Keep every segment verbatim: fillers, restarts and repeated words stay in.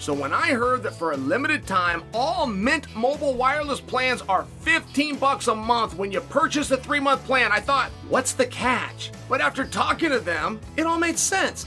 So when I heard that for a limited time, all Mint Mobile wireless plans are fifteen bucks a month when you purchase a three-month plan, I thought, what's the catch? But after talking to them, it all made sense.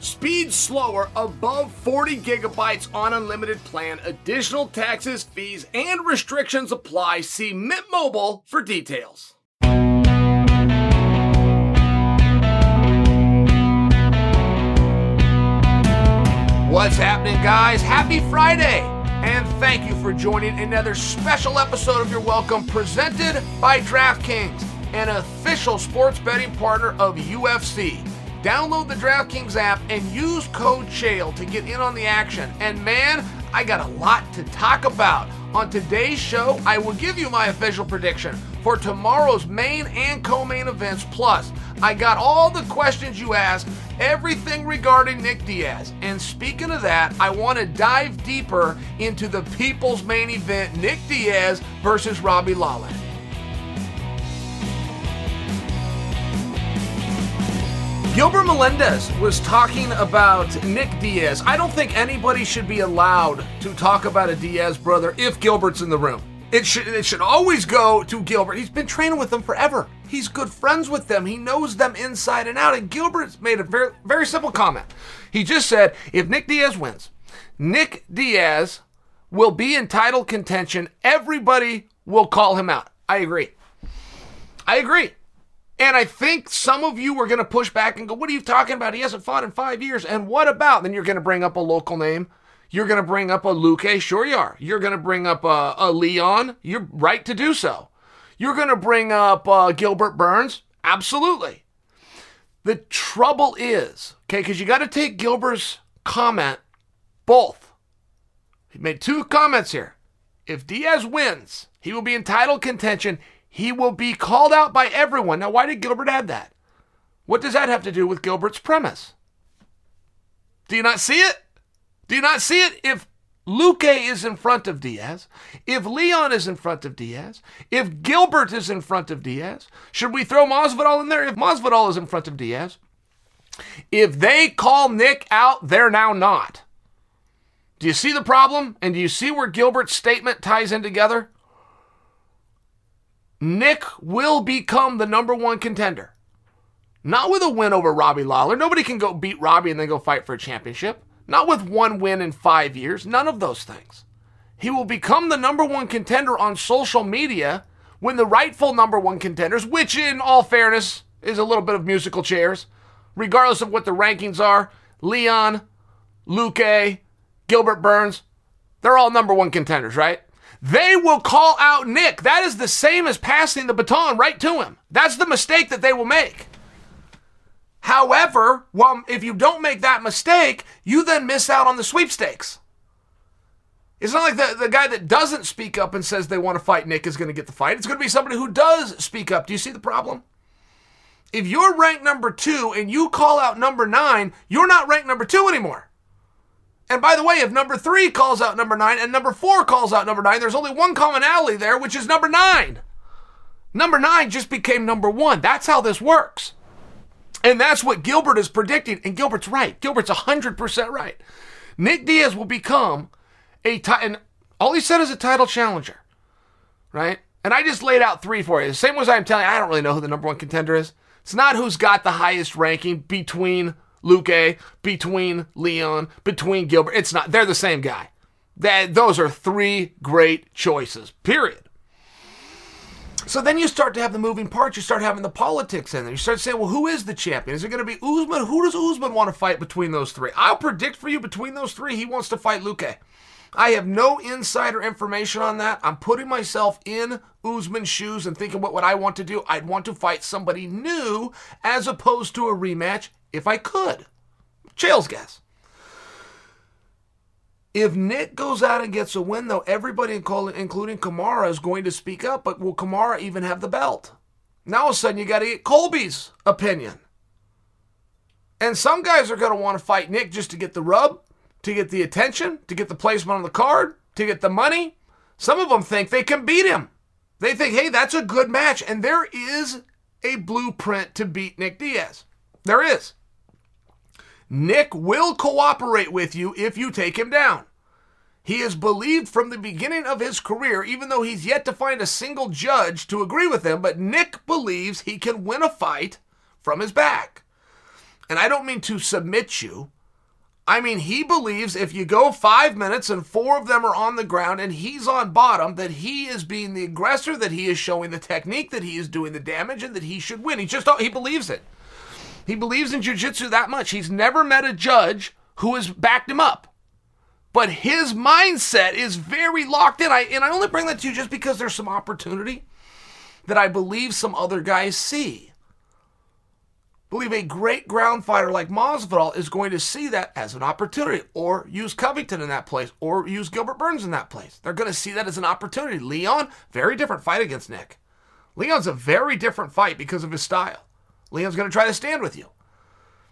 Speed slower above forty gigabytes on unlimited plan. Additional taxes, fees, and restrictions apply. See Mint Mobile for details. What's happening, guys? Happy Friday, and thank you for joining another special episode of Your Welcome, presented by DraftKings, an official sports betting partner of U F C. Download the DraftKings app and use code Chael to get in on the action. And man, I got a lot to talk about. On today's show, I will give you my official prediction for tomorrow's main and co-main events. Plus, I got all the questions you asked, everything regarding Nick Diaz. And speaking of that, I want to dive deeper into the people's main event, Nick Diaz versus Robbie Lawler. Gilbert Melendez was talking about Nick Diaz. I don't think anybody should be allowed to talk about a Diaz brother if Gilbert's in the room. It should it should always go to Gilbert. He's been training with them forever. He's good friends with them. He knows them inside and out. And Gilbert's made a very, very simple comment. He just said, if Nick Diaz wins, Nick Diaz will be in title contention. Everybody will call him out. I agree. I agree. And I think some of you are going to push back and go, what are you talking about? He hasn't fought in five years. And what about? Then you're going to bring up a local name. You're going to bring up a Luque? Sure you are. You're going to bring up a, a Leon? You're right to do so. You're going to bring up uh, Gilbert Burns? Absolutely. The trouble is, okay, because you got to take Gilbert's comment, both. He made two comments here. If Diaz wins, he will be in title contention. He will be called out by everyone. Now, why did Gilbert add that? What does that have to do with Gilbert's premise? Do you not see it? Do you not see it? If Luque is in front of Diaz, if Leon is in front of Diaz, if Gilbert is in front of Diaz, should we throw Masvidal in there? If Masvidal is in front of Diaz, if they call Nick out, they're now not. Do you see the problem? And do you see where Gilbert's statement ties in together? Nick will become the number one contender. Not with a win over Robbie Lawler. Nobody can go beat Robbie and then go fight for a championship. Not with one win in five years. None of those things. He will become the number one contender on social media when the rightful number one contenders, which in all fairness is a little bit of musical chairs, regardless of what the rankings are, Leon, Luque, Gilbert Burns, they're all number one contenders, right? They will call out Nick. That is the same as passing the baton right to him. That's the mistake that they will make. However, well, if you don't make that mistake, you then miss out on the sweepstakes. It's not like the, the guy that doesn't speak up and says they want to fight Nick is going to get the fight. It's going to be somebody who does speak up. Do you see the problem? If you're ranked number two and you call out number nine, you're not ranked number two anymore. And by the way, if number three calls out number nine and number four calls out number nine, there's only one commonality there, which is number nine. Number nine just became number one. That's how this works. And that's what Gilbert is predicting. And Gilbert's right. Gilbert's one hundred percent right. Nick Diaz will become a ti- and all he said is a title challenger, right? And I just laid out three for you. The same way as I'm telling you, I don't really know who the number one contender is. It's not who's got the highest ranking between Luque, between Leon, between Gilbert. It's not. They're the same guy. That those are three great choices, period. So then you start to have the moving parts. You start having the politics in there. You start saying, well, who is the champion? Is it going to be Usman? Who does Usman want to fight between those three? I'll predict for you between those three, he wants to fight Luque. I have no insider information on that. I'm putting myself in Usman's shoes and thinking what would I want to do. I'd want to fight somebody new as opposed to a rematch if I could. Chael's guess. If Nick goes out and gets a win, though, everybody, including Kamara, is going to speak up. But will Kamara even have the belt? Now, all of a sudden, you got to get Colby's opinion. And some guys are going to want to fight Nick just to get the rub, to get the attention, to get the placement on the card, to get the money. Some of them think they can beat him. They think, hey, that's a good match. And there is a blueprint to beat Nick Diaz. There is. Nick will cooperate with you if you take him down. He is believed from the beginning of his career, even though he's yet to find a single judge to agree with him, but Nick believes he can win a fight from his back. And I don't mean to submit you. I mean, he believes if you go five minutes and four of them are on the ground and he's on bottom, that he is being the aggressor, that he is showing the technique, that he is doing the damage, and that he should win. He just, he believes it. He believes in jiu-jitsu that much. He's never met a judge who has backed him up. But his mindset is very locked in. I, and I only bring that to you just because there's some opportunity that I believe some other guys see. I believe a great ground fighter like Masvidal is going to see that as an opportunity, or use Covington in that place, or use Gilbert Burns in that place. They're going to see that as an opportunity. Leon, very different fight against Nick. Leon's a very different fight because of his style. Leon's going to try to stand with you.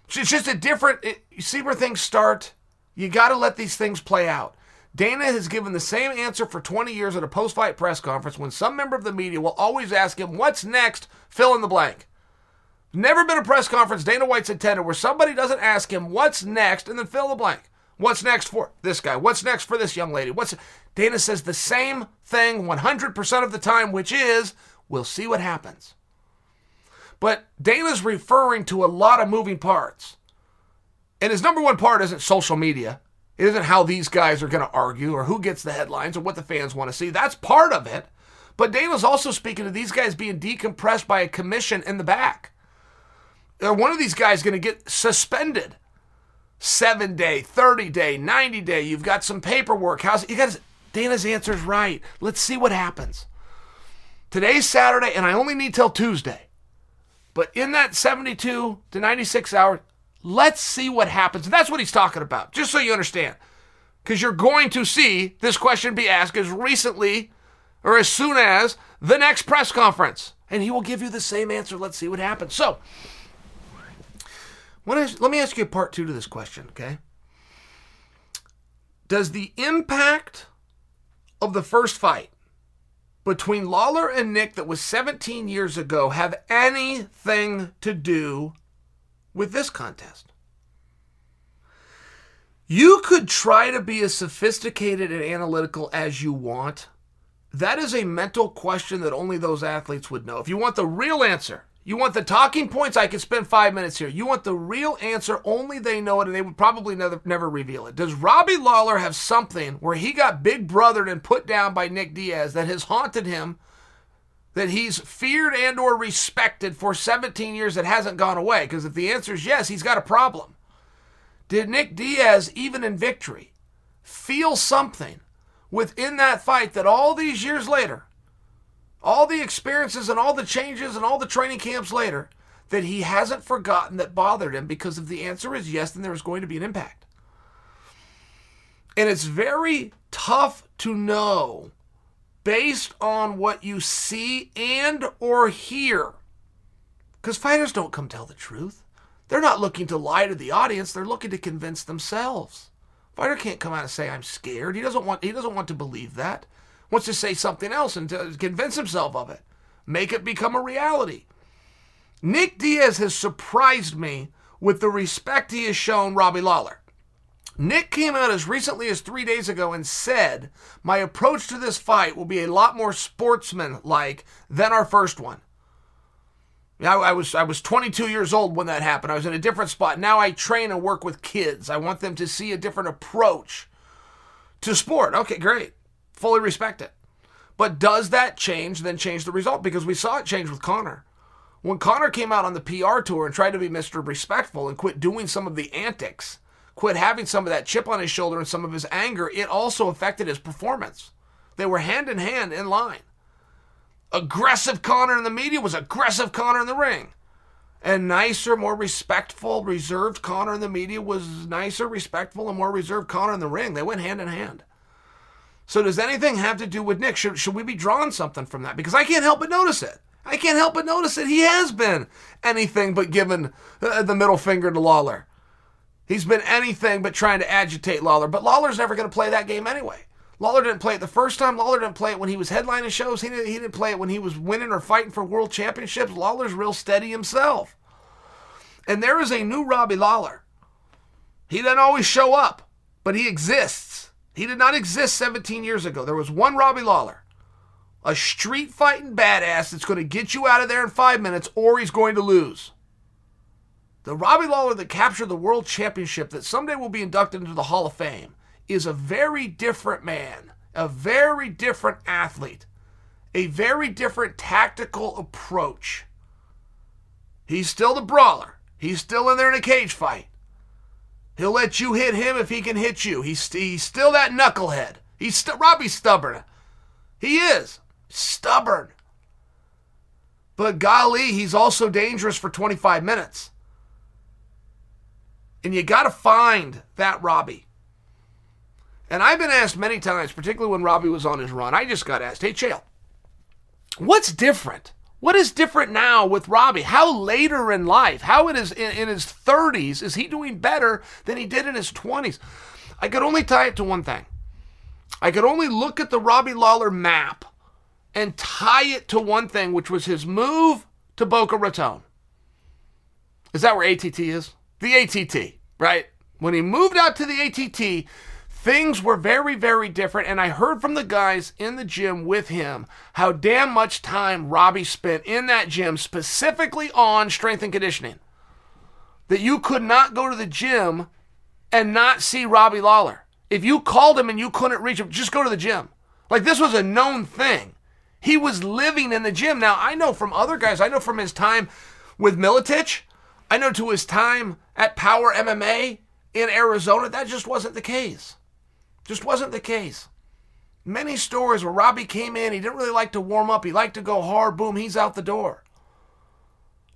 It's just a different... It, you see where things start? You got to let these things play out. Dana has given the same answer for twenty years at a post-fight press conference when some member of the media will always ask him, what's next? Fill in the blank. Never been a press conference Dana White's attended where somebody doesn't ask him, what's next? And then fill in the blank. What's next for this guy? What's next for this young lady? What's Dana says the same thing one hundred percent of the time, which is, we'll see what happens. But Dana's referring to a lot of moving parts. And his number one part isn't social media. It isn't how these guys are going to argue or who gets the headlines or what the fans want to see. That's part of it. But Dana's also speaking to these guys being decompressed by a commission in the back. One of these guys is going to get suspended. seven-day, thirty-day, ninety-day. You've got some paperwork. How's you guys? Dana's answer's right. Let's see what happens. Today's Saturday, and I only need till Tuesday. But in that seventy-two to ninety-six hours, let's see what happens. And that's what he's talking about, just so you understand. Because you're going to see this question be asked as recently or as soon as the next press conference. And he will give you the same answer. Let's see what happens. So, what is, let me ask you a part two to this question, okay? Does the impact of the first fight between Lawler and Nick that was seventeen years ago have anything to do with this contest? You could try to be as sophisticated and analytical as you want. That is a mental question that only those athletes would know. If you want the real answer, you want the talking points, I could spend five minutes here. You want the real answer, only they know it, and they would probably never, never reveal it. Does Robbie Lawler have something where he got big brothered and put down by Nick Diaz that has haunted him, that he's feared and or respected for seventeen years that hasn't gone away? Because if the answer is yes, he's got a problem. Did Nick Diaz, even in victory, feel something within that fight that all these years later, all the experiences and all the changes and all the training camps later, that he hasn't forgotten, that bothered him? Because if the answer is yes, then there's going to be an impact. And it's very tough to know based on what you see and or hear. Because fighters don't come tell the truth. They're not looking to lie to the audience. They're looking to convince themselves. Fighter can't come out and say, I'm scared. He doesn't want, he doesn't want to believe that. Wants to say something else and to convince himself of it. Make it become a reality. Nick Diaz has surprised me with the respect he has shown Robbie Lawler. Nick came out as recently as three days ago and said, my approach to this fight will be a lot more sportsman-like than our first one. I, I was I was twenty-two years old when that happened. I was in a different spot. Now I train and work with kids. I want them to see a different approach to sport. Okay, great. Fully respect it. But does that change then change the result? Because we saw it change with Conor. When Conor came out on the P R tour and tried to be Mister Respectful and quit doing some of the antics, quit having some of that chip on his shoulder and some of his anger, it also affected his performance. They were hand in hand in line. Aggressive Conor in the media was aggressive Conor in the ring. And nicer, more respectful, reserved Conor in the media was nicer, respectful, and more reserved Conor in the ring. They went hand in hand. So does anything have to do with Nick? Should, should we be drawing something from that? Because I can't help but notice it. I can't help but notice that he has been anything but giving uh, the middle finger to Lawler. He's been anything but trying to agitate Lawler. But Lawler's never going to play that game anyway. Lawler didn't play it the first time. Lawler didn't play it when he was headlining shows. He didn't, he didn't play it when he was winning or fighting for world championships. Lawler's real steady himself. And there is a new Robbie Lawler. He doesn't always show up, but he exists. He did not exist seventeen years ago. There was one Robbie Lawler, a street-fighting badass that's going to get you out of there in five minutes or he's going to lose. The Robbie Lawler that captured the world championship that someday will be inducted into the Hall of Fame is a very different man, a very different athlete, a very different tactical approach. He's still the brawler. He's still in there in a cage fight. He'll let you hit him if he can hit you. He's, he's still that knucklehead. He's st- Robbie's stubborn. He is stubborn. But golly, he's also dangerous for twenty-five minutes. And you got to find that Robbie. And I've been asked many times, particularly when Robbie was on his run, I just got asked, hey, Chael, what's different? What is different now with Robbie? How later in life, how it is in, in his thirties, is he doing better than he did in his twenties? I could only tie it to one thing. I could only look at the Robbie Lawler map and tie it to one thing, which was his move to Boca Raton. Is that where A T T is? The A T T, right? When he moved out to the A T T, things were very, very different, and I heard from the guys in the gym with him how damn much time Robbie spent in that gym, specifically on strength and conditioning. That you could not go to the gym and not see Robbie Lawler. If you called him and you couldn't reach him, just go to the gym. Like, this was a known thing. He was living in the gym. Now, I know from other guys, I know from his time with Miletic, I know to his time at Power M M A, in Arizona, that just wasn't the case. Just wasn't the case. Many stories where Robbie came in, he didn't really like to warm up. He liked to go hard, boom, he's out the door.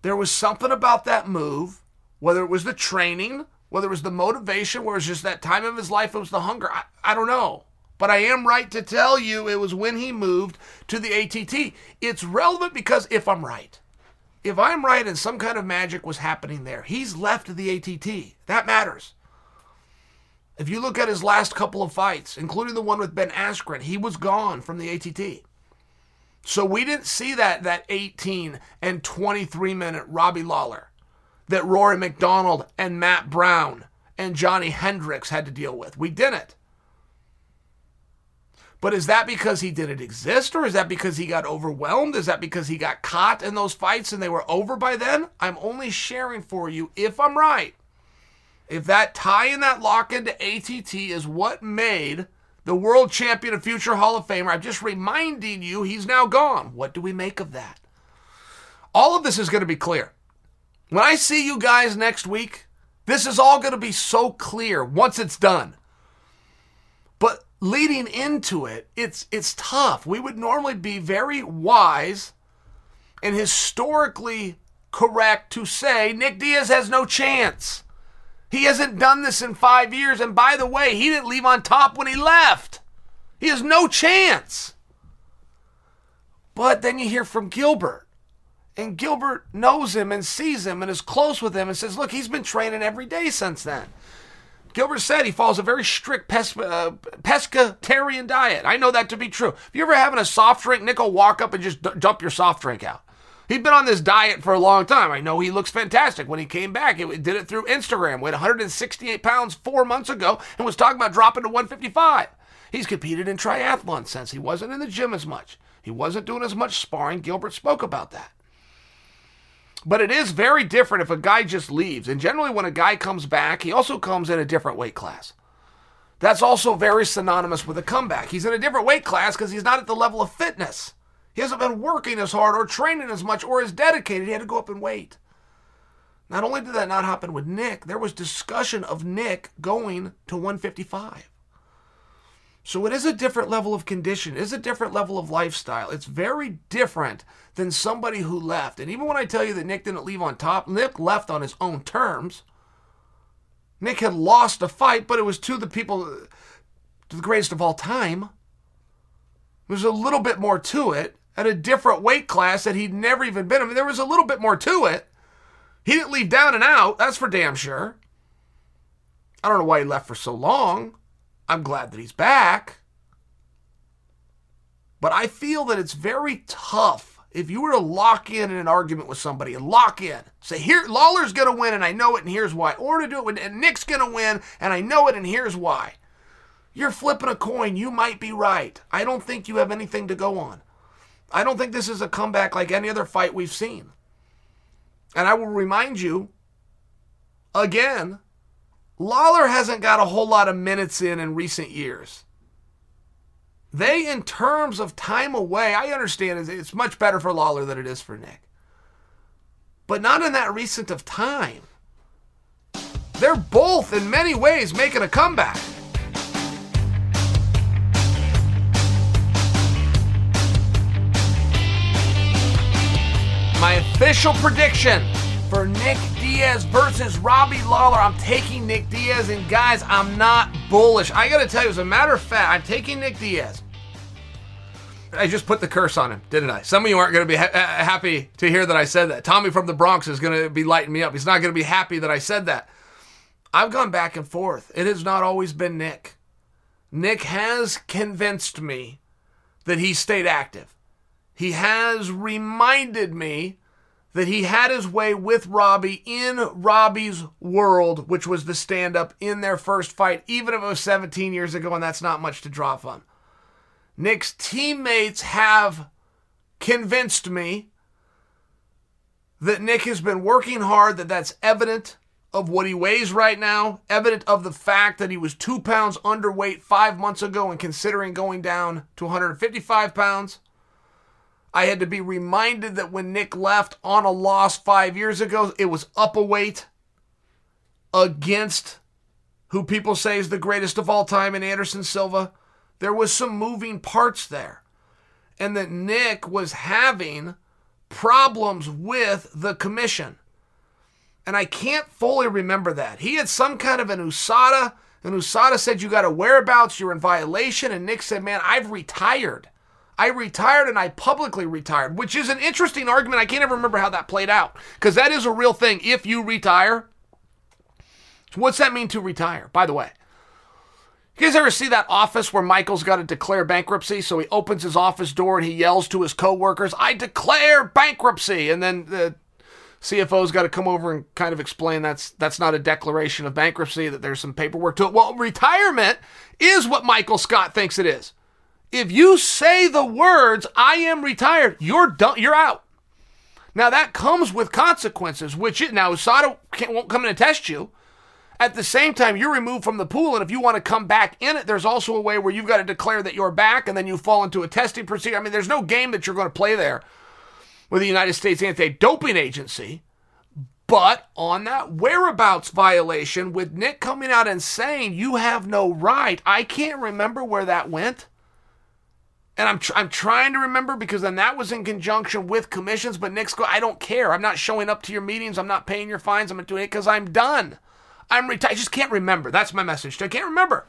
There was something about that move, whether it was the training, whether it was the motivation, whether it was just that time of his life, it was the hunger. I, I don't know. But I am right to tell you it was when he moved to the A T T. It's relevant because if I'm right, if I'm right and some kind of magic was happening there, he's left the A T T. That matters. If you look at his last couple of fights, including the one with Ben Askren, he was gone from the A T T. So we didn't see that that eighteen and twenty-three minute Robbie Lawler that Rory McDonald and Matt Brown and Johnny Hendricks had to deal with. We didn't. But is that because he didn't exist, or is that because he got overwhelmed? Is that because he got caught in those fights and they were over by then? I'm only sharing for you if I'm right. If that tie and that lock into A T T is what made the world champion and future Hall of Famer, I'm just reminding you he's now gone. What do we make of that? All of this is going to be clear. When I see you guys next week, this is all going to be so clear once it's done. But leading into it, it's it's tough. We would normally be very wise and historically correct to say Nick Diaz has no chance. He hasn't done this in five years. And by the way, he didn't leave on top when he left. He has no chance. But then you hear from Gilbert. And Gilbert knows him and sees him and is close with him and says, look, he's been training every day since then. Gilbert said he follows a very strict pes- uh, pescatarian diet. I know that to be true. If you're ever having a soft drink, Nick will walk up and just d- dump your soft drink out. He'd been on this diet for a long time. I know he looks fantastic. When he came back, it did it through Instagram. Weighed one hundred sixty-eight pounds four months ago and was talking about dropping to one fifty-five. He's competed in triathlon since. He wasn't in the gym as much. He wasn't doing as much sparring. Gilbert spoke about that. But it is very different if a guy just leaves. And generally when a guy comes back, he also comes in a different weight class. That's also very synonymous with a comeback. He's in a different weight class because he's not at the level of fitness. He hasn't been working as hard or training as much or as dedicated. He had to go up in weight. Not only did that not happen with Nick, there was discussion of Nick going to one fifty-five. So it is a different level of condition. It is a different level of lifestyle. It's very different than somebody who left. And even when I tell you that Nick didn't leave on top, Nick left on his own terms. Nick had lost a fight, but it was to the people, to the greatest of all time. There's a little bit more to it. At a different weight class that he'd never even been. I mean, there was a little bit more to it. He didn't leave down and out. That's for damn sure. I don't know why he left for so long. I'm glad that he's back. But I feel that it's very tough if you were to lock in in an argument with somebody and lock in. Say, here, Lawler's going to win and I know it and here's why. Or to do it with, and Nick's going to win and I know it and here's why. You're flipping a coin. You might be right. I don't think you have anything to go on. I don't think this is a comeback like any other fight we've seen. And I will remind you, again, Lawler hasn't got a whole lot of minutes in in recent years. They, in terms of time away, I understand it's much better for Lawler than it is for Nick. But not in that recent of time. They're both, in many ways, making a comeback. My official prediction for Nick Diaz versus Robbie Lawler. I'm taking Nick Diaz, and guys, I'm not bullish. I got to tell you, as a matter of fact, I'm taking Nick Diaz. I just put the curse on him, didn't I? Some of you aren't going to be ha- happy to hear that I said that. Tommy from the Bronx is going to be lighting me up. He's not going to be happy that I said that. I've gone back and forth. It has not always been Nick. Nick has convinced me that he stayed active. He has reminded me that he had his way with Robbie in Robbie's world, which was the stand-up in their first fight, even if it was seventeen years ago, and that's not much to draw from. Nick's teammates have convinced me that Nick has been working hard, that that's evident of what he weighs right now, evident of the fact that he was two pounds underweight five months ago and considering going down to one fifty-five pounds. I had to be reminded that when Nick left on a loss five years ago, it was up a weight against who people say is the greatest of all time, and Anderson Silva. There was some moving parts there. And that Nick was having problems with the commission. And I can't fully remember that. He had some kind of an U S A D A, and U S A D A said, you got a whereabouts, you're in violation, and Nick said, man, I've retired. I retired, and I publicly retired, which is an interesting argument. I can't ever remember how that played out, because that is a real thing. If you retire, so what's that mean to retire, by the way? You guys ever see that office where Michael's got to declare bankruptcy? So he opens his office door and he yells to his coworkers, I declare bankruptcy. And then the C F O's got to come over and kind of explain that's that's not a declaration of bankruptcy, that there's some paperwork to it. Well, retirement is what Michael Scott thinks it is. If you say the words, I am retired, you're done, you're out. Now, that comes with consequences, which it, now U S A D A can't, won't come in and test you. At the same time, you're removed from the pool, and if you want to come back in it, there's also a way where you've got to declare that you're back, and then you fall into a testing procedure. I mean, there's no game that you're going to play there with the United States Anti-Doping Agency. But on that whereabouts violation, with Nick coming out and saying, you have no right, I can't remember where that went. And I'm tr- I'm trying to remember, because then that was in conjunction with commissions, but Nick's going, I don't care. I'm not showing up to your meetings. I'm not paying your fines. I'm not doing it because I'm done. I'm retired. I just can't remember. That's my message. I can't remember.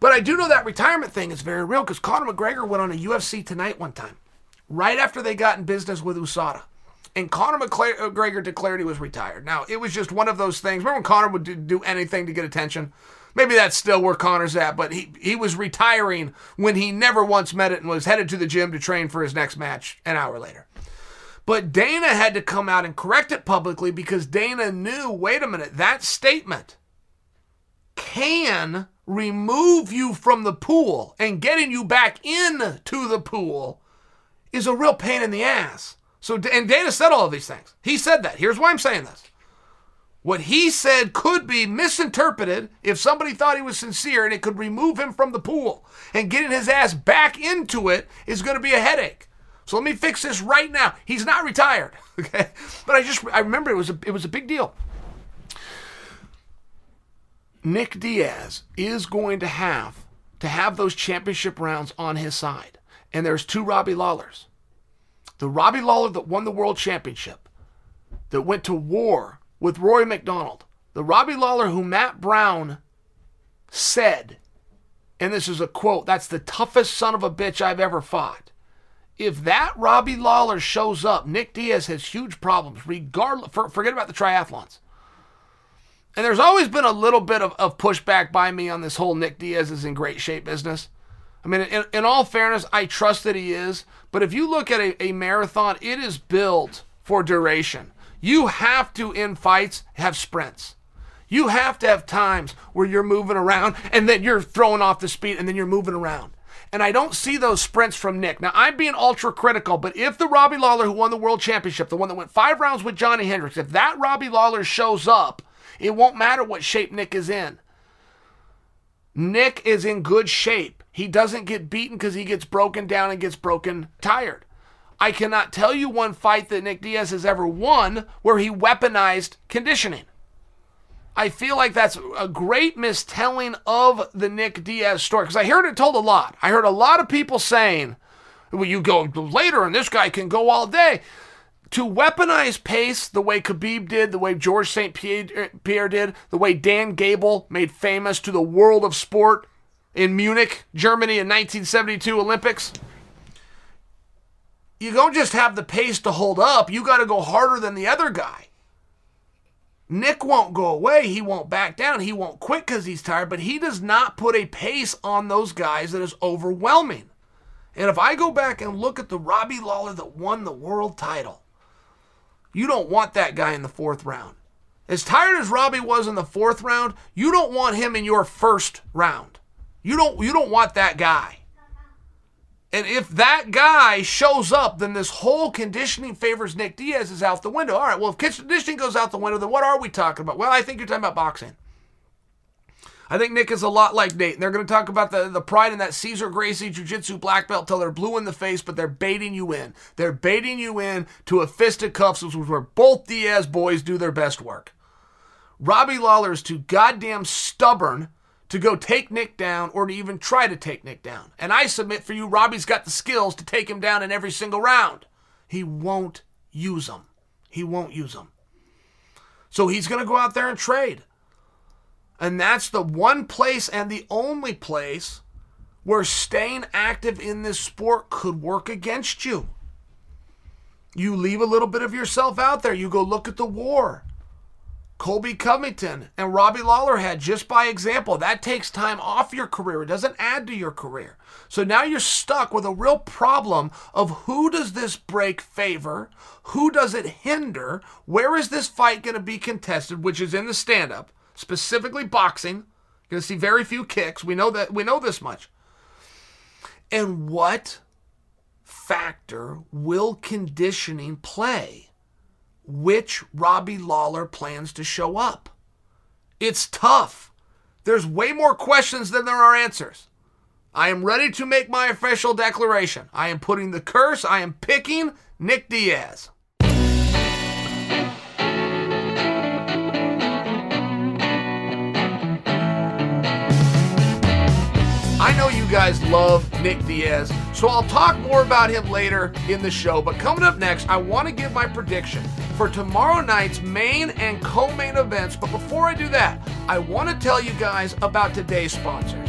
But I do know that retirement thing is very real, because Conor McGregor went on a U F C Tonight one time, right after they got in business with U S A D A. And Conor McGregor declared he was retired. Now, it was just one of those things. Remember when Conor would do anything to get attention? Maybe that's still where Conor's at, but he, he was retiring when he never once met it and was headed to the gym to train for his next match an hour later. But Dana had to come out and correct it publicly, because Dana knew, wait a minute, that statement can remove you from the pool, and getting you back into the pool is a real pain in the ass. So, and Dana said all of these things. He said that. Here's why I'm saying this. What he said could be misinterpreted if somebody thought he was sincere, and it could remove him from the pool. And getting his ass back into it is going to be a headache. So let me fix this right now. He's not retired, okay? But I just, I remember it was a, it was a big deal. Nick Diaz is going to have to have those championship rounds on his side. And there's two Robbie Lawlers. The Robbie Lawler that won the world championship, that went to war with Rory McDonald. The Robbie Lawler who Matt Brown said, and this is a quote, that's the toughest son of a bitch I've ever fought. If that Robbie Lawler shows up, Nick Diaz has huge problems, regardless. For, forget about the triathlons. And there's always been a little bit of, of pushback by me on this whole Nick Diaz is in great shape business. I mean, in, in all fairness, I trust that he is. But if you look at a, a marathon, it is built for duration. You have to, in fights, have sprints. You have to have times where you're moving around, and then you're throwing off the speed, and then you're moving around. And I don't see those sprints from Nick. Now, I'm being ultra critical, but if the Robbie Lawler who won the world championship, the one that went five rounds with Johnny Hendricks, if that Robbie Lawler shows up, it won't matter what shape Nick is in. Nick is in good shape. He doesn't get beaten because he gets broken down and gets broken tired. I cannot tell you one fight that Nick Diaz has ever won where he weaponized conditioning. I feel like that's a great mistelling of the Nick Diaz story, because I heard it told a lot. I heard a lot of people saying, well, you go later and this guy can go all day. To weaponize pace the way Khabib did, the way George Saint Pierre did, the way Dan Gable made famous to the world of sport in Munich, Germany in nineteen seventy-two Olympics. You don't just have the pace to hold up. You got to go harder than the other guy. Nick won't go away. He won't back down. He won't quit because he's tired, but he does not put a pace on those guys that is overwhelming. And if I go back and look at the Robbie Lawler that won the world title, you don't want that guy in the fourth round. As tired as Robbie was in the fourth round, you don't want him in your first round. You don't, you don't want that guy. And if that guy shows up, then this whole conditioning favors Nick Diaz is out the window. All right, well, if conditioning goes out the window, then what are we talking about? Well, I think you're talking about boxing. I think Nick is a lot like Nate. And they're going to talk about the, the pride in that Cesar Gracie jiu-jitsu black belt till they're blue in the face, but they're baiting you in. They're baiting you in to a fist of cuffs, which is where both Diaz boys do their best work. Robbie Lawler is too goddamn stubborn to go take Nick down or to even try to take Nick down. And I submit for you, Robbie's got the skills to take him down in every single round. He won't use them. He won't use them. So he's going to go out there and trade. And that's the one place and the only place where staying active in this sport could work against you. You leave a little bit of yourself out there. You go look at the war. Colby Covington and Robbie Lawler had, just by example, that takes time off your career. It doesn't add to your career. So now you're stuck with a real problem of who does this break favor? Who does it hinder? Where is this fight going to be contested, which is in the stand-up, specifically boxing? You're going to see very few kicks. We know that. We know this much. And what factor will conditioning play? Which Robbie Lawler plans to show up? It's tough. There's way more questions than there are answers. I am ready to make my official declaration. I am putting the curse. I am picking Nick Diaz. I know you guys love Nick Diaz, so I'll talk more about him later in the show. But coming up next, I want to give my prediction for tomorrow night's main and co-main events. But before I do that, I want to tell you guys about today's sponsors.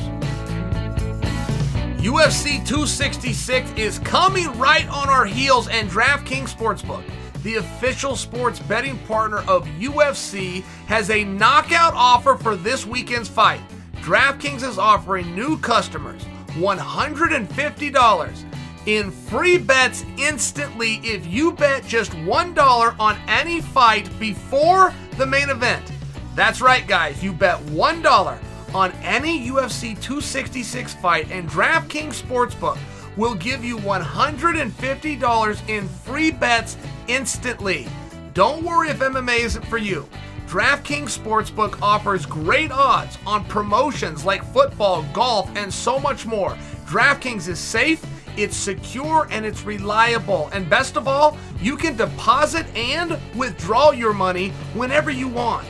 U F C two sixty-six is coming right on our heels, and DraftKings Sportsbook, the official sports betting partner of U F C, has a knockout offer for this weekend's fight. DraftKings is offering new customers one hundred fifty dollars in free bets instantly if you bet just one dollar on any fight before the main event. That's right, guys. You bet one dollar on any U F C two sixty-six fight, and DraftKings Sportsbook will give you one hundred fifty dollars in free bets instantly. Don't worry if M M A isn't for you. DraftKings Sportsbook offers great odds on promotions like football, golf, and so much more. DraftKings is safe, it's secure, and it's reliable. And best of all, you can deposit and withdraw your money whenever you want.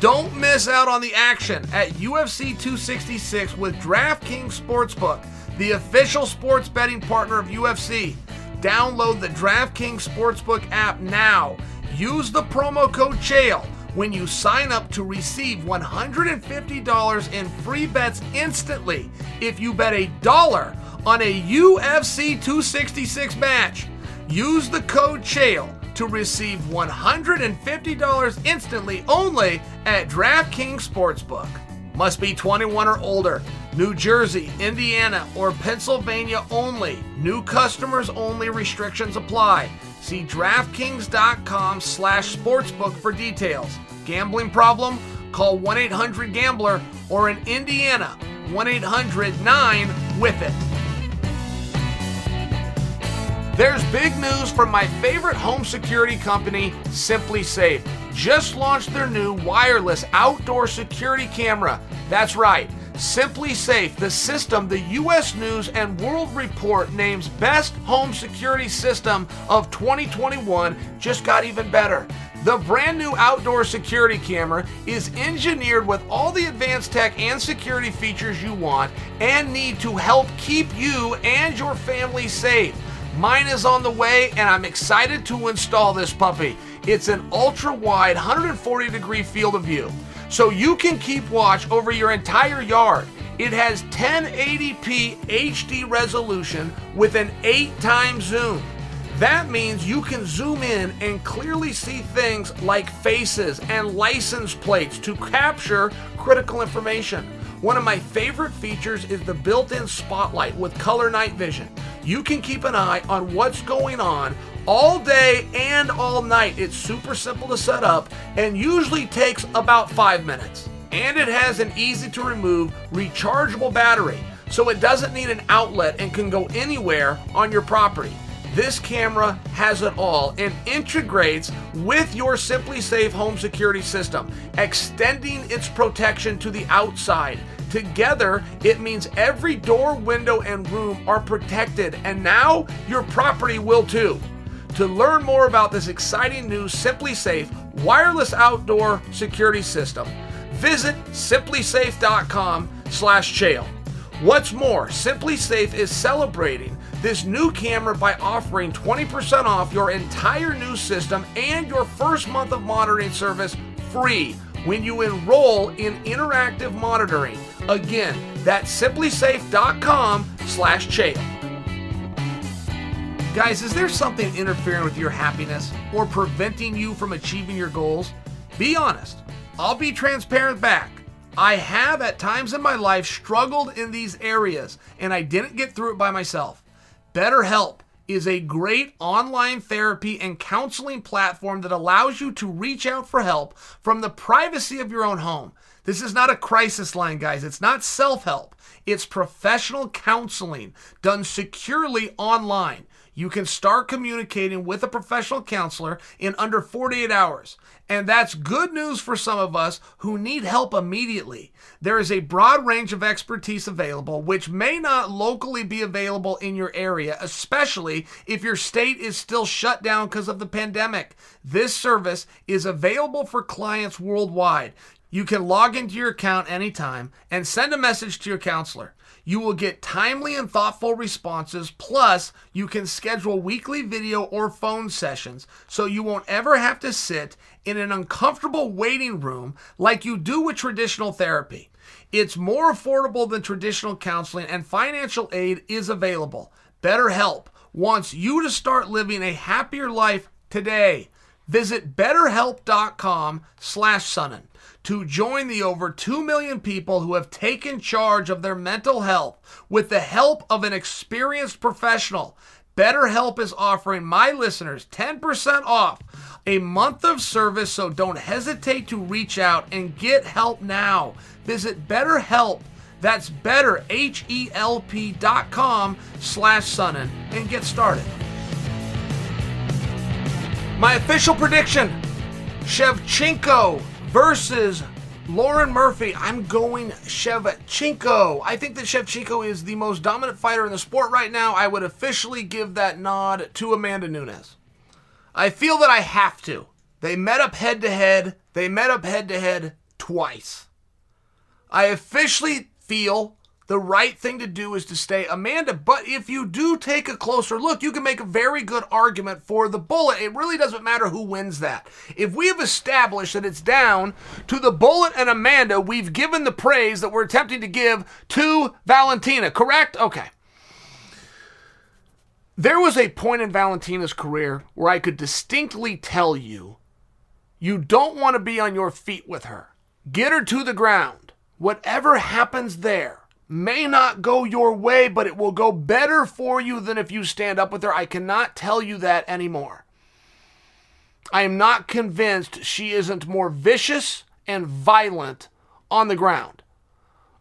Don't miss out on the action at U F C two sixty-six with DraftKings Sportsbook, the official sports betting partner of U F C. Download the DraftKings Sportsbook app now. Use the promo code Chael when you sign up to receive one hundred fifty dollars in free bets instantly if you bet a dollar on a U F C two sixty-six match. Use the code Chael to receive one hundred fifty dollars instantly only at DraftKings Sportsbook. Must be twenty-one or older. New Jersey, Indiana, or Pennsylvania only. New customers only. Restrictions apply. See DraftKings.com slash sportsbook for details. Gambling problem? Call one eight hundred gambler or in Indiana, one eight hundred nine with it. There's big news from my favorite home security company, SimpliSafe. Just launched their new wireless outdoor security camera. That's right, SimpliSafe, the system the U S News and World Report names best home security system of twenty twenty-one, just got even better. The brand new outdoor security camera is engineered with all the advanced tech and security features you want and need to help keep you and your family safe. Mine is on the way, and I'm excited to install this puppy. It's an ultra-wide one hundred forty degree field of view, so you can keep watch over your entire yard. It has ten eighty p H D resolution with an eight time zoom. That means you can zoom in and clearly see things like faces and license plates to capture critical information. One of my favorite features is the built-in spotlight with color night vision. You can keep an eye on what's going on all day and all night. It's super simple to set up and usually takes about five minutes. And it has an easy to remove rechargeable battery, so it doesn't need an outlet and can go anywhere on your property. This camera has it all and integrates with your SimpliSafe home security system, extending its protection to the outside. Together, it means every door, window, and room are protected, and now your property will too. To learn more about this exciting new SimpliSafe wireless outdoor security system, visit SimpliSafe dot com slash Chael. What's more, SimpliSafe is celebrating this new camera by offering twenty percent off your entire new system and your first month of monitoring service free when you enroll in interactive monitoring. Again, that's SimpliSafe dot com slash Chael. Guys, is there something interfering with your happiness or preventing you from achieving your goals? Be honest. I'll be transparent back. I have at times in my life struggled in these areas, and I didn't get through it by myself. BetterHelp is a great online therapy and counseling platform that allows you to reach out for help from the privacy of your own home. This is not a crisis line, guys. It's not self-help. It's professional counseling done securely online. You can start communicating with a professional counselor in under forty-eight hours. And that's good news for some of us who need help immediately. There is a broad range of expertise available, which may not locally be available in your area, especially if your state is still shut down because of the pandemic. This service is available for clients worldwide. You can log into your account anytime and send a message to your counselor. You will get timely and thoughtful responses, plus you can schedule weekly video or phone sessions so you won't ever have to sit in an uncomfortable waiting room like you do with traditional therapy. It's more affordable than traditional counseling, and financial aid is available. BetterHelp wants you to start living a happier life today. Visit BetterHelp dot com slash Sonnen to join the over two million people who have taken charge of their mental health with the help of an experienced professional. BetterHelp is offering my listeners ten percent off a month of service, so don't hesitate to reach out and get help now. Visit BetterHelp, that's better, H E L P dot com slash Sonnen, and get started. My official prediction, Shevchenko versus Lauren Murphy. I'm going Shevchenko. I think that Shevchenko is the most dominant fighter in the sport right now. I would officially give that nod to Amanda Nunes. I feel that I have to. They met up head-to-head. They met up head-to-head twice. I officially feel the right thing to do is to stay Amanda, but if you do take a closer look, you can make a very good argument for the bullet. It really doesn't matter who wins that. If we have established that it's down to the bullet and Amanda, we've given the praise that we're attempting to give to Valentina, correct? Okay. There was a point in Valentina's career where I could distinctly tell you, you don't want to be on your feet with her. Get her to the ground. Whatever happens there may not go your way, but it will go better for you than if you stand up with her. I cannot tell you that anymore. I am not convinced she isn't more vicious and violent on the ground.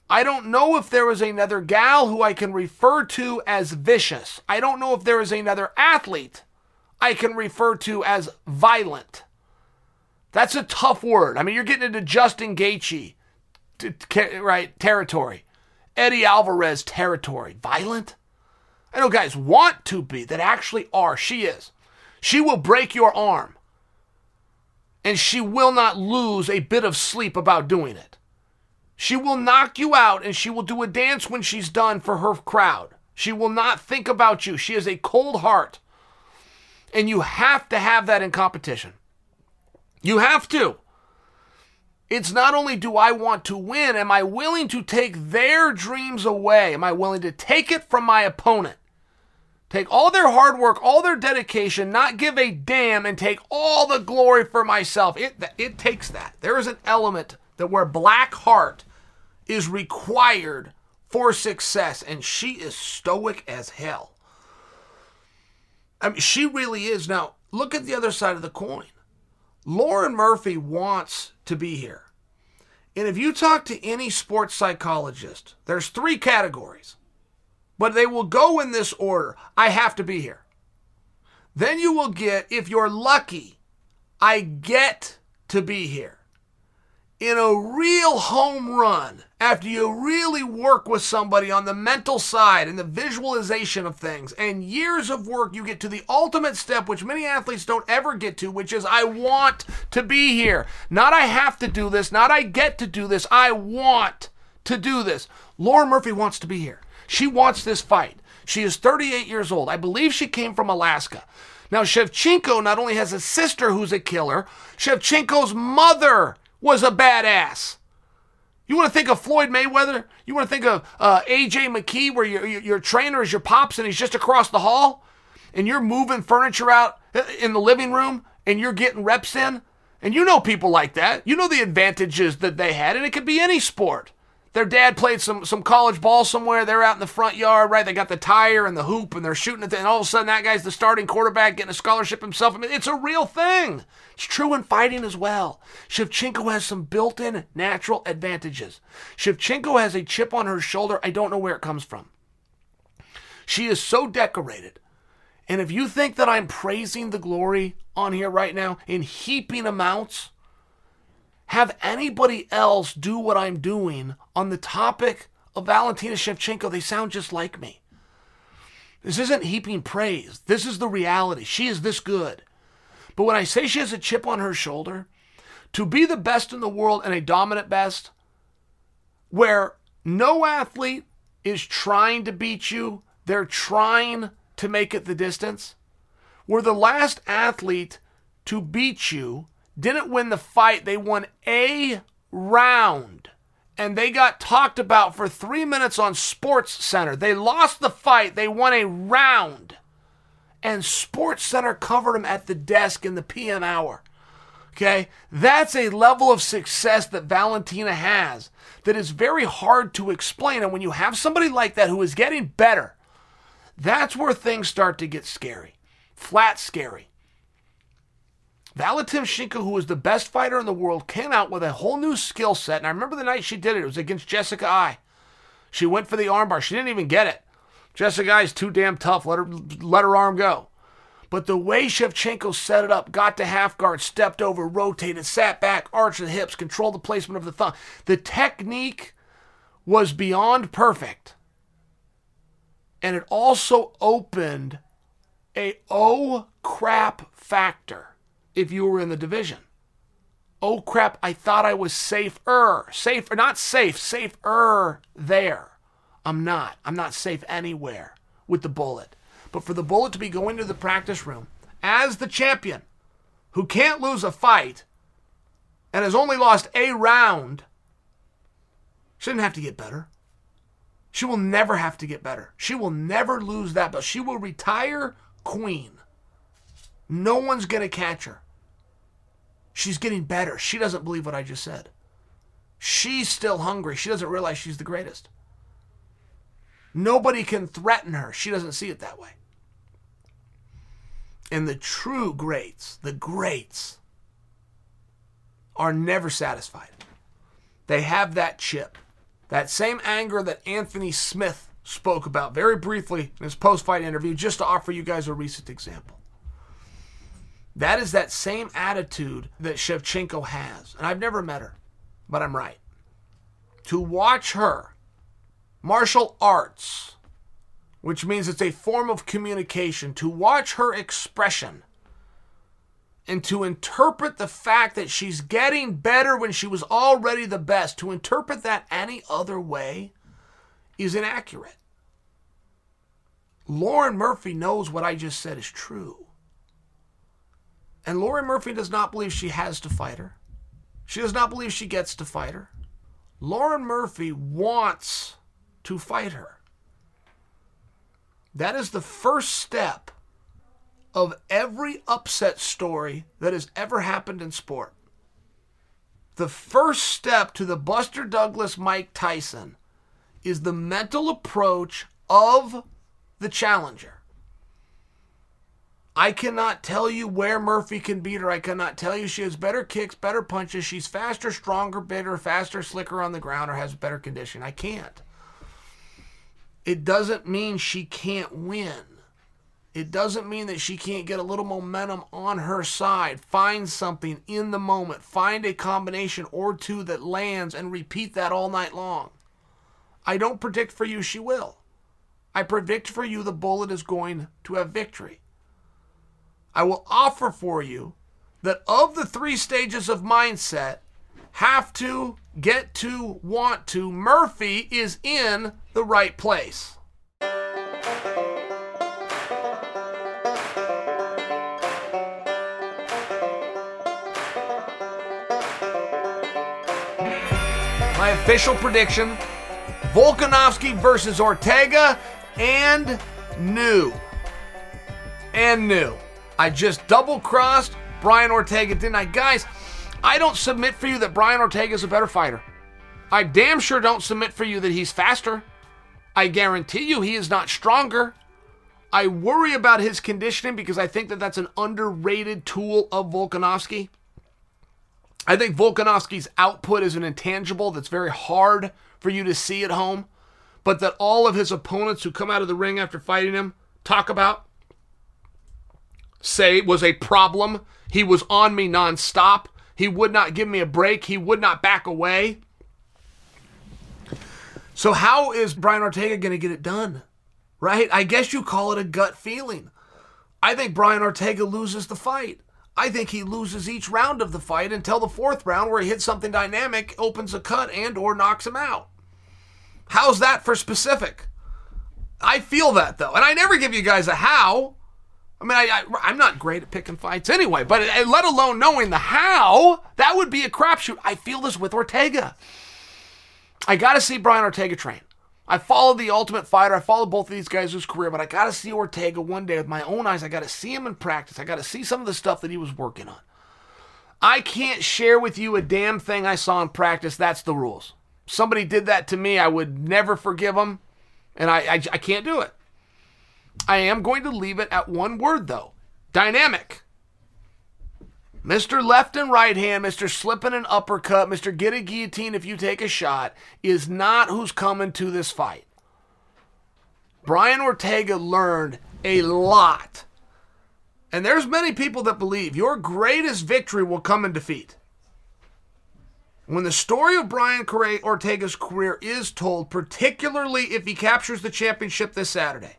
I don't know if there is another gal who I can refer to as vicious. I don't know if there is another athlete I can refer to as violent. That's a tough word. I mean, you're getting into Justin Gaethje, right, territory. Eddie Alvarez territory. Violent? I know guys want to be that actually are. She is. She will break your arm. And she will not lose a bit of sleep about doing it. She will knock you out and she will do a dance when she's done for her crowd. She will not think about you. She has a cold heart. And you have to have that in competition. You have to. It's not only do I want to win, am I willing to take their dreams away? Am I willing to take it from my opponent? Take all their hard work, all their dedication, not give a damn, and take all the glory for myself. It, it takes that. There is an element that where black heart is required for success, and she is stoic as hell. I mean, she really is. Now, look at the other side of the coin. Lauren Murphy wants to be here. And if you talk to any sports psychologist, there's three categories, but they will go in this order. I have to be here. Then you will get, if you're lucky, I get to be here. in a real home run, after you really work with somebody on the mental side and the visualization of things and years of work, you get to the ultimate step, which many athletes don't ever get to, which is I want to be here. Not I have to do this, not I get to do this, I want to do this. Lauren Murphy wants to be here. She wants this fight. She is thirty-eight years old. I believe she came from Alaska. Now, Shevchenko not only has a sister who's a killer, Shevchenko's mother was a badass. You want to think of Floyd Mayweather? You want to think of uh, A J McKee, where your, your your trainer is your pops and he's just across the hall, and you're moving furniture out in the living room and you're getting reps in? And you know people like that. You know the advantages that they had, and it could be any sport. Their dad played some some college ball somewhere. They're out in the front yard, right? They got the tire and the hoop, and they're shooting at the, and all of a sudden that guy's the starting quarterback, getting a scholarship himself. I mean, it's a real thing. It's true in fighting as well. Shevchenko has some built-in natural advantages. Shevchenko has a chip on her shoulder. I don't know where it comes from. She is so decorated. And if you think that I'm praising the glory on here right now in heaping amounts, have anybody else do what I'm doing on the topic of Valentina Shevchenko. They sound just like me. This isn't heaping praise. This is the reality. She is this good. But when I say she has a chip on her shoulder, to be the best in the world and a dominant best, where no athlete is trying to beat you, they're trying to make it the distance, where the last athlete to beat you didn't win the fight. They won a round, and they got talked about for three minutes on SportsCenter. They lost the fight. They won a round, and SportsCenter covered them at the desk in the P M hour. Okay? That's a level of success that Valentina has that is very hard to explain, and when you have somebody like that who is getting better, that's where things start to get scary, flat scary. Valentina Shevchenko, who is the best fighter in the world, came out with a whole new skill set. And I remember the night she did it. It was against Jessica Eye. She went for the armbar. She didn't even get it. Jessica Eye is too damn tough. Let her, let her arm go. But the way Shevchenko set it up, got to half guard, stepped over, rotated, sat back, arched the hips, controlled the placement of the thumb. The technique was beyond perfect. And it also opened a oh crap factor. If you were in the division, oh crap, I thought I was safer, safer, not safe, safer there. I'm not. I'm not safe anywhere with the Bullet. But for the Bullet to be going to the practice room as the champion who can't lose a fight and has only lost a round, she didn't have to get better. She will never have to get better. She will never lose that belt. She will retire queen. No one's going to catch her. She's getting better. She doesn't believe what I just said. She's still hungry. She doesn't realize she's the greatest. Nobody can threaten her. She doesn't see it that way. And the true greats, the greats, are never satisfied. They have that chip, that same anger that Anthony Smith spoke about very briefly in his post-fight interview, just to offer you guys a recent example. That is that same attitude that Shevchenko has. And I've never met her, but I'm right. To watch her, martial arts, which means it's a form of communication, to watch her expression and to interpret the fact that she's getting better when she was already the best, to interpret that any other way is inaccurate. Lauren Murphy knows what I just said is true. And Lauren Murphy does not believe she has to fight her. She does not believe she gets to fight her. Lauren Murphy wants to fight her. That is the first step of every upset story that has ever happened in sport. The first step to the Buster Douglas Mike Tyson is the mental approach of the challenger. I cannot tell you where Murphy can beat her. I cannot tell you she has better kicks, better punches. She's faster, stronger, bigger, faster, slicker on the ground, or has better condition. I can't. It doesn't mean she can't win. it doesn't mean that she can't get a little momentum on her side. Find something in the moment. Find a combination or two that lands and repeat that all night long. I don't predict for you she will. I predict for you the bullet is going to have victory. I will offer for you that of the three stages of mindset, have to, get to, want to, Murphy is in the right place. My official prediction, Volkanovski versus Ortega and new. And new. I just double-crossed Brian Ortega, didn't I? Guys, I don't submit for you that Brian Ortega is a better fighter. I damn sure don't submit for you that he's faster. I guarantee you he is not stronger. I worry about his conditioning because I think that that's an underrated tool of Volkanovski. I think Volkanovski's output is an intangible that's very hard for you to see at home, but that all of his opponents who come out of the ring after fighting him talk about, say was a problem. He was on me nonstop. He would not give me a break. He would not back away. So how is Brian Ortega going to get it done? Right? I guess you call it a gut feeling. I think Brian Ortega loses the fight. I think he loses each round of the fight until the fourth round where he hits something dynamic, opens a cut, and or knocks him out. How's that for specific? I feel that, though. And I never give you guys a how. I mean, I, I, I'm not great at picking fights anyway, but let alone knowing the how, that would be a crapshoot. I feel this with Ortega. I got to see Brian Ortega train. I followed The Ultimate Fighter. I followed both of these guys' career, but I got to see Ortega one day with my own eyes. I got to see him in practice. I got to see some of the stuff that he was working on. I can't share with you a damn thing I saw in practice. That's the rules. Somebody did that to me. I would never forgive them, and I, I, I can't do it. I am going to leave it at one word, though. Dynamic. Mister Left and Right Hand, Mister Slipping and Uppercut, Mister Get a Guillotine if you take a shot, is not who's coming to this fight. Brian Ortega learned a lot. And there's many people that believe your greatest victory will come in defeat. When the story of Brian Ortega's career is told, particularly if he captures the championship this Saturday,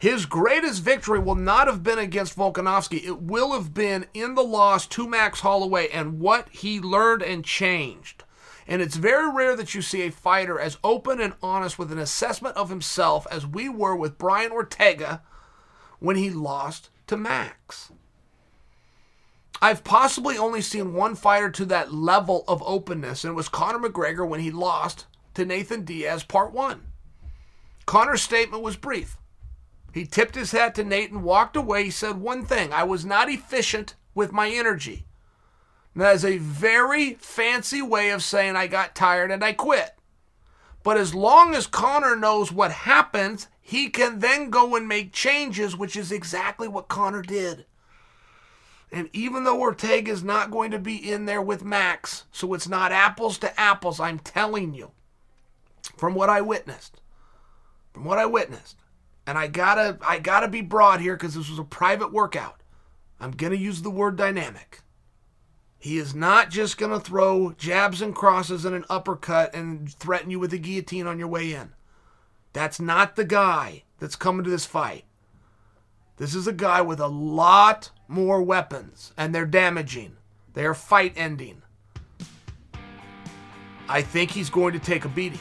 his greatest victory will not have been against Volkanovski. It will have been in the loss to Max Holloway and what he learned and changed. And it's very rare that you see a fighter as open and honest with an assessment of himself as we were with Brian Ortega when he lost to Max. I've possibly only seen one fighter to that level of openness, and it was Conor McGregor when he lost to Nathan Diaz part one. Conor's statement was brief. He tipped his hat to Nate and walked away. He said one thing, I was not efficient with my energy. And that is a very fancy way of saying I got tired and I quit. But as long as Conor knows what happens, he can then go and make changes, which is exactly what Conor did. And even though Ortega is not going to be in there with Max, so it's not apples to apples, I'm telling you, from what I witnessed, from what I witnessed, And I gotta, I gotta be broad here because this was a private workout. I'm gonna use the word dynamic. He is not just gonna throw jabs and crosses and an uppercut and threaten you with a guillotine on your way in. That's not the guy that's coming to this fight. This is a guy with a lot more weapons, and they're damaging. They are fight-ending. I think he's going to take a beating.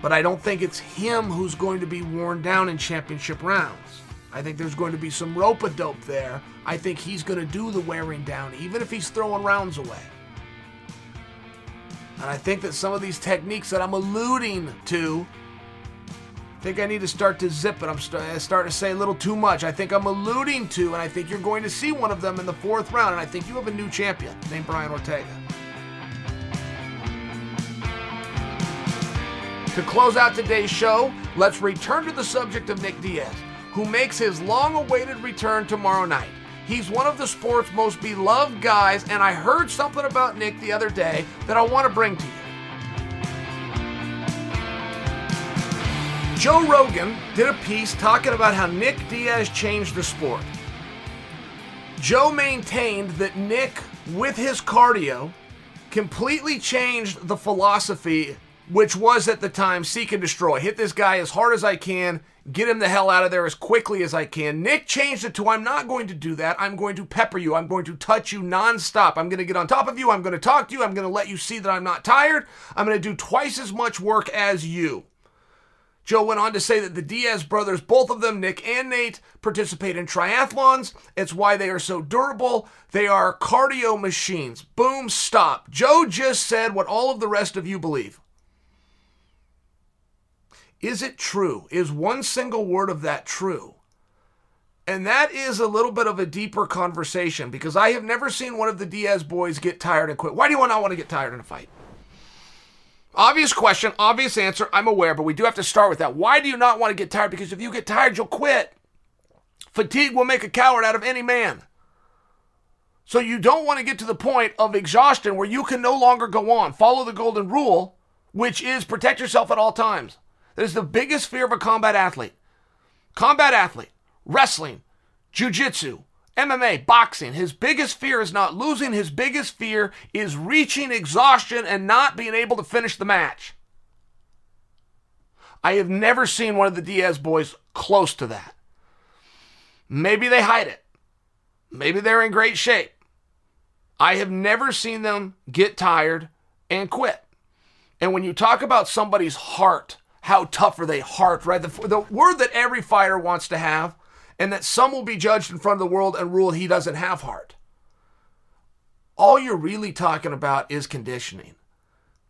But I don't think it's him who's going to be worn down in championship rounds. I think there's going to be some rope-a-dope there. I think he's going to do the wearing down, even if he's throwing rounds away. And I think that some of these techniques that I'm alluding to, I think I need to start to zip it. I'm st- starting to say a little too much. I think I'm alluding to, and I think you're going to see one of them in the fourth round, and I think you have a new champion named Brian Ortega. To close out today's show, let's return to the subject of Nick Diaz, who makes his long-awaited return tomorrow night. He's one of the sport's most beloved guys, and I heard something about Nick the other day that I want to bring to you. Joe Rogan did a piece talking about how Nick Diaz changed the sport. Joe maintained that Nick, with his cardio, completely changed the philosophy, which was at the time, seek and destroy. Hit this guy as hard as I can, get him the hell out of there as quickly as I can. Nick changed it to, I'm not going to do that. I'm going to pepper you. I'm going to touch you nonstop. I'm going to get on top of you. I'm going to talk to you. I'm going to let you see that I'm not tired. I'm going to do twice as much work as you. Joe went on to say that the Diaz brothers, both of them, Nick and Nate, participate in triathlons. It's why they are so durable. They are cardio machines. Boom, stop. Joe just said what all of the rest of you believe. Is it true? Is one single word of that true? And that is a little bit of a deeper conversation, because I have never seen one of the Diaz boys get tired and quit. Why do you not want to get tired in a fight? Obvious question, obvious answer, I'm aware, but we do have to start with that. Why do you not want to get tired? Because if you get tired, you'll quit. Fatigue will make a coward out of any man. So you don't want to get to the point of exhaustion where you can no longer go on. Follow the golden rule, which is protect yourself at all times. That is the biggest fear of a combat athlete. Combat athlete, wrestling, jiu-jitsu, M M A, boxing. His biggest fear is not losing. His biggest fear is reaching exhaustion and not being able to finish the match. I have never seen one of the Diaz boys close to that. Maybe they hide it. Maybe they're in great shape. I have never seen them get tired and quit. And when you talk about somebody's heart, how tough are they heart, right? The, the word that every fighter wants to have, and that some will be judged in front of the world and ruled he doesn't have heart. All you're really talking about is conditioning.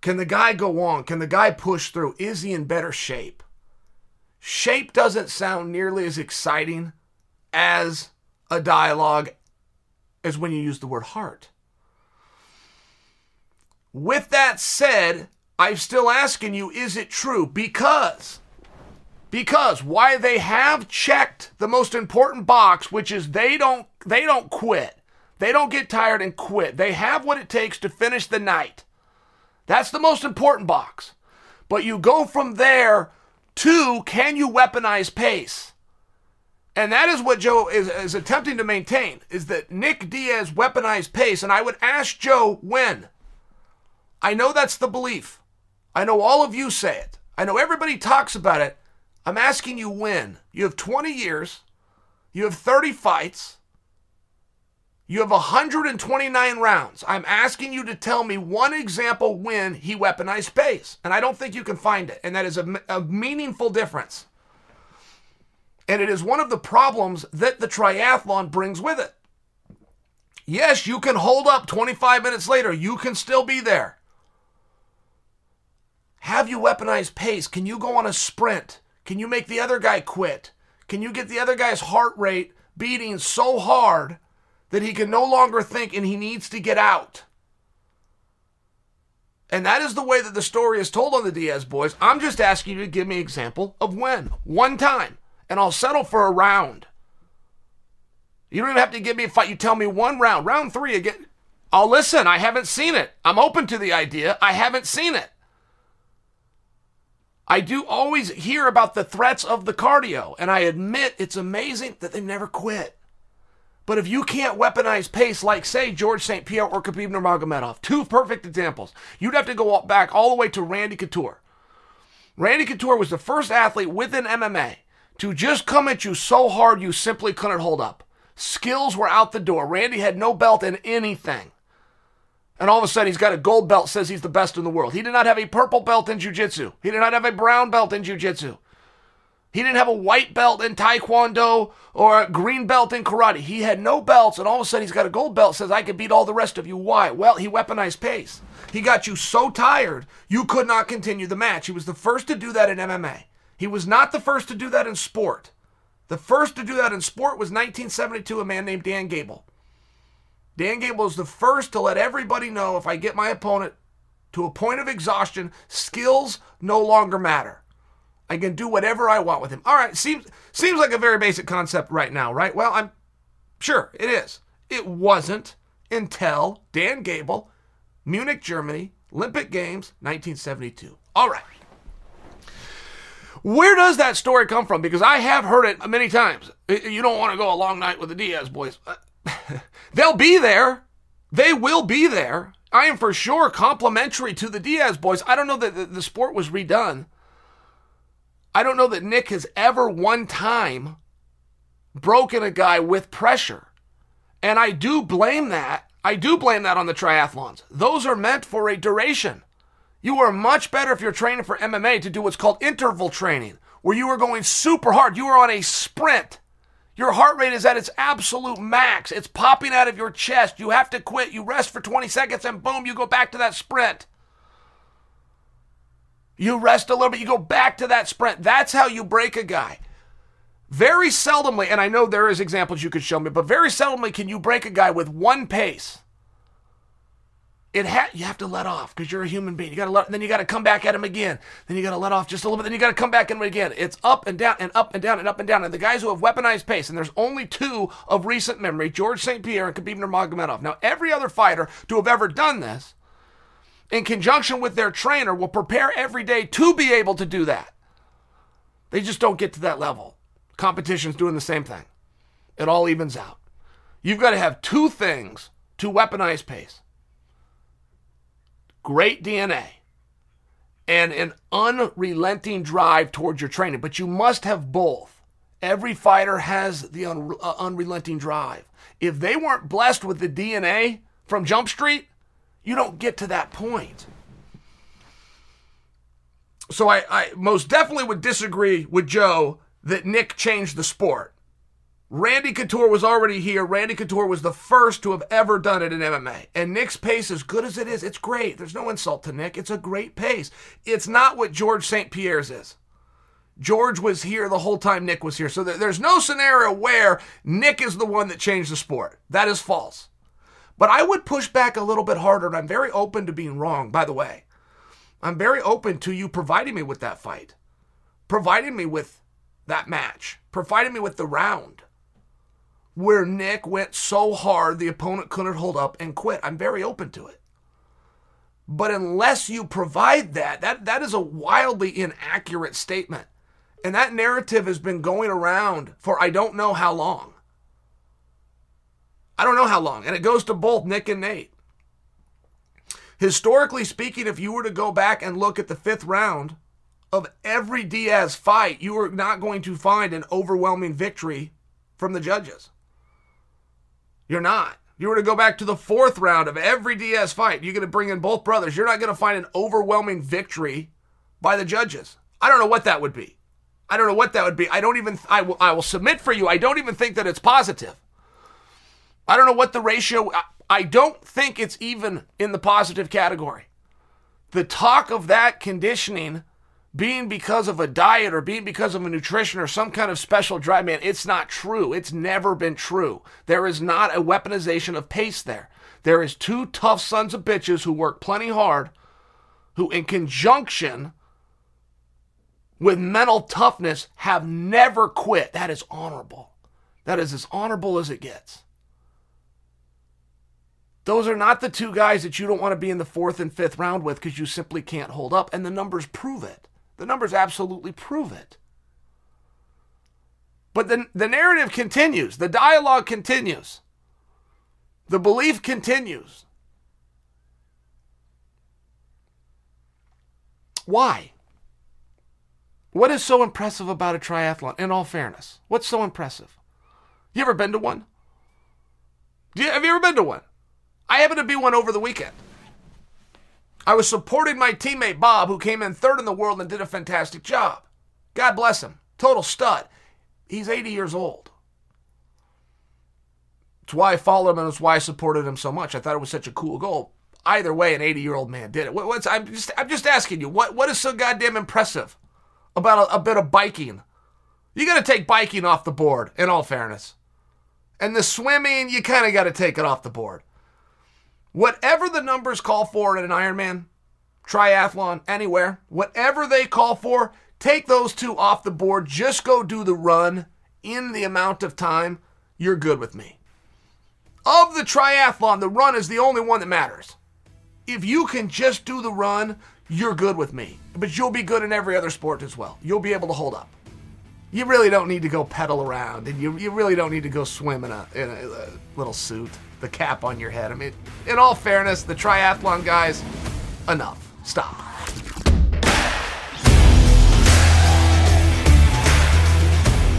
Can the guy go on? Can the guy push through? Is he in better shape? Shape doesn't sound nearly as exciting as a dialogue as when you use the word heart. With that said, I'm still asking you, is it true? Because... Because why they have checked the most important box, which is they don't they don't quit. They don't get tired and quit. They have what it takes to finish the night. That's the most important box. But you go from there to, can you weaponize pace? And that is what Joe is, is attempting to maintain, is that Nick Diaz weaponized pace. And I would ask Joe when. I know that's the belief. I know all of you say it. I know everybody talks about it. I'm asking you when. You have twenty years. You have thirty fights. You have one hundred twenty-nine rounds. I'm asking you to tell me one example when he weaponized pace. And I don't think you can find it. And that is a, a meaningful difference. And it is one of the problems that the triathlon brings with it. Yes, you can hold up twenty-five minutes later. You can still be there. Have you weaponized pace? Can you go on a sprint? Can you make the other guy quit? Can you get the other guy's heart rate beating so hard that he can no longer think and he needs to get out? And that is the way that the story is told on the Diaz boys. I'm just asking you to give me an example of when. One time. And I'll settle for a round. You don't even have to give me a fight. You tell me one round. Round three again. I'll listen. I haven't seen it. I'm open to the idea. I haven't seen it. I do always hear about the threats of the cardio, and I admit it's amazing that they never quit. But if you can't weaponize pace like, say, George Saint Pierre or Khabib Nurmagomedov, two perfect examples, you'd have to go back all the way to Randy Couture. Randy Couture was the first athlete within M M A to just come at you so hard you simply couldn't hold up. Skills were out the door. Randy had no belt in anything. And all of a sudden, he's got a gold belt, says he's the best in the world. He did not have a purple belt in jiu-jitsu. He did not have a brown belt in jiu-jitsu. He didn't have a white belt in taekwondo or a green belt in karate. He had no belts, and all of a sudden, he's got a gold belt, says, I could beat all the rest of you. Why? Well, he weaponized pace. He got you so tired, you could not continue the match. He was the first to do that in M M A. He was not the first to do that in sport. The first to do that in sport was nineteen seventy-two, a man named Dan Gable. Dan Gable is the first to let everybody know, if I get my opponent to a point of exhaustion, skills no longer matter. I can do whatever I want with him. All right, seems seems like a very basic concept right now, right? Well, I'm sure it is. It wasn't until Dan Gable, Munich, Germany, Olympic Games, nineteen seventy-two. All right. Where does that story come from? Because I have heard it many times. You don't want to go a long night with the Diaz boys. They'll be there. They will be there. I am for sure complimentary to the Diaz boys. I don't know that the sport was redone. I don't know that Nick has ever one time broken a guy with pressure. And I do blame that. I do blame that on the triathlons. Those are meant for a duration. You are much better if you're training for M M A to do what's called interval training, where you are going super hard. You are on a sprint. Your heart rate is at its absolute max. It's popping out of your chest. You have to quit. You rest for twenty seconds and boom, you go back to that sprint. You rest a little bit. You go back to that sprint. That's how you break a guy. Very seldomly, and I know there is examples you could show me, but very seldomly can you break a guy with one pace. It ha- You have to let off because you're a human being. You got to let, then you got to come back at him again. Then you got to let off just a little bit. Then you got to come back at him again. It's up and down and up and down and up and down. And the guys who have weaponized pace, and there's only two of recent memory, George Saint Pierre and Khabib Nurmagomedov. Now, every other fighter to have ever done this, in conjunction with their trainer, will prepare every day to be able to do that. They just don't get to that level. Competition's doing the same thing. It all evens out. You've got to have two things to weaponize pace. Great D N A and an unrelenting drive towards your training, but you must have both. Every fighter has the un- uh, unrelenting drive. If they weren't blessed with the D N A from Jump Street, you don't get to that point. So I, I most definitely would disagree with Joe that Nick changed the sport. Randy Couture was already here. Randy Couture was the first to have ever done it in M M A. And Nick's pace, as good as it is, it's great. There's no insult to Nick. It's a great pace. It's not what George Saint Pierre's is. George was here the whole time Nick was here. So there's no scenario where Nick is the one that changed the sport. That is false. But I would push back a little bit harder, and I'm very open to being wrong, by the way. I'm very open to you providing me with that fight, providing me with that match, providing me with the round where Nick went so hard the opponent couldn't hold up and quit. I'm very open to it. But unless you provide that, that, that is a wildly inaccurate statement. And that narrative has been going around for I don't know how long. I don't know how long. And it goes to both Nick and Nate. Historically speaking, if you were to go back and look at the fifth round of every Diaz fight, you are not going to find an overwhelming victory from the judges. You're not. If you were to go back to the fourth round of every Diaz fight, you're going to bring in both brothers. You're not going to find an overwhelming victory by the judges. I don't know what that would be. I don't know what that would be. I don't even, I will, I will submit for you, I don't even think that it's positive. I don't know what the ratio, I don't think it's even in the positive category. The talk of that conditioning being because of a diet or being because of a nutrition or some kind of special drive, man, it's not true. It's never been true. There is not a weaponization of pace there. There is two tough sons of bitches who work plenty hard, who in conjunction with mental toughness have never quit. That is honorable. That is as honorable as it gets. Those are not the two guys that you don't want to be in the fourth and fifth round with because you simply can't hold up. And the numbers prove it. The numbers absolutely prove it. But the, the narrative continues. The dialogue continues. The belief continues. Why? What is so impressive about a triathlon, in all fairness? What's so impressive? You ever been to one? Do you, have you ever been to one? I happened to be one over the weekend. I was supporting my teammate, Bob, who came in third in the world and did a fantastic job. God bless him. Total stud. He's eighty years old. It's why I followed him and it's why I supported him so much. I thought it was such a cool goal. Either way, an eighty-year-old man did it. What, what's, I'm, just, I'm just asking you, what, what is so goddamn impressive about a, a bit of biking? You got to take biking off the board, in all fairness. And the swimming, you kind of got to take it off the board. Whatever the numbers call for in an Ironman, triathlon, anywhere, whatever they call for, take those two off the board. Just go do the run in the amount of time. You're good with me. Of the triathlon, the run is the only one that matters. If you can just do the run, you're good with me. But you'll be good in every other sport as well. You'll be able to hold up. You really don't need to go pedal around, and you, you really don't need to go swim in a, in a, a little suit, the cap on your head. I mean, in all fairness, the triathlon guys, enough. Stop.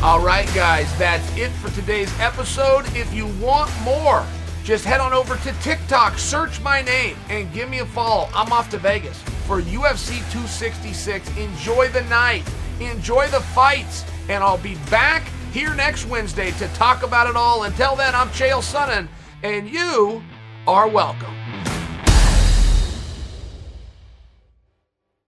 All right, guys, that's it for today's episode. If you want more, just head on over to TikTok, search my name, and give me a follow. I'm off to Vegas for U F C two sixty-six. Enjoy the night. Enjoy the fights. And I'll be back here next Wednesday to talk about it all. Until then, I'm Chael Sonnen, and you are welcome.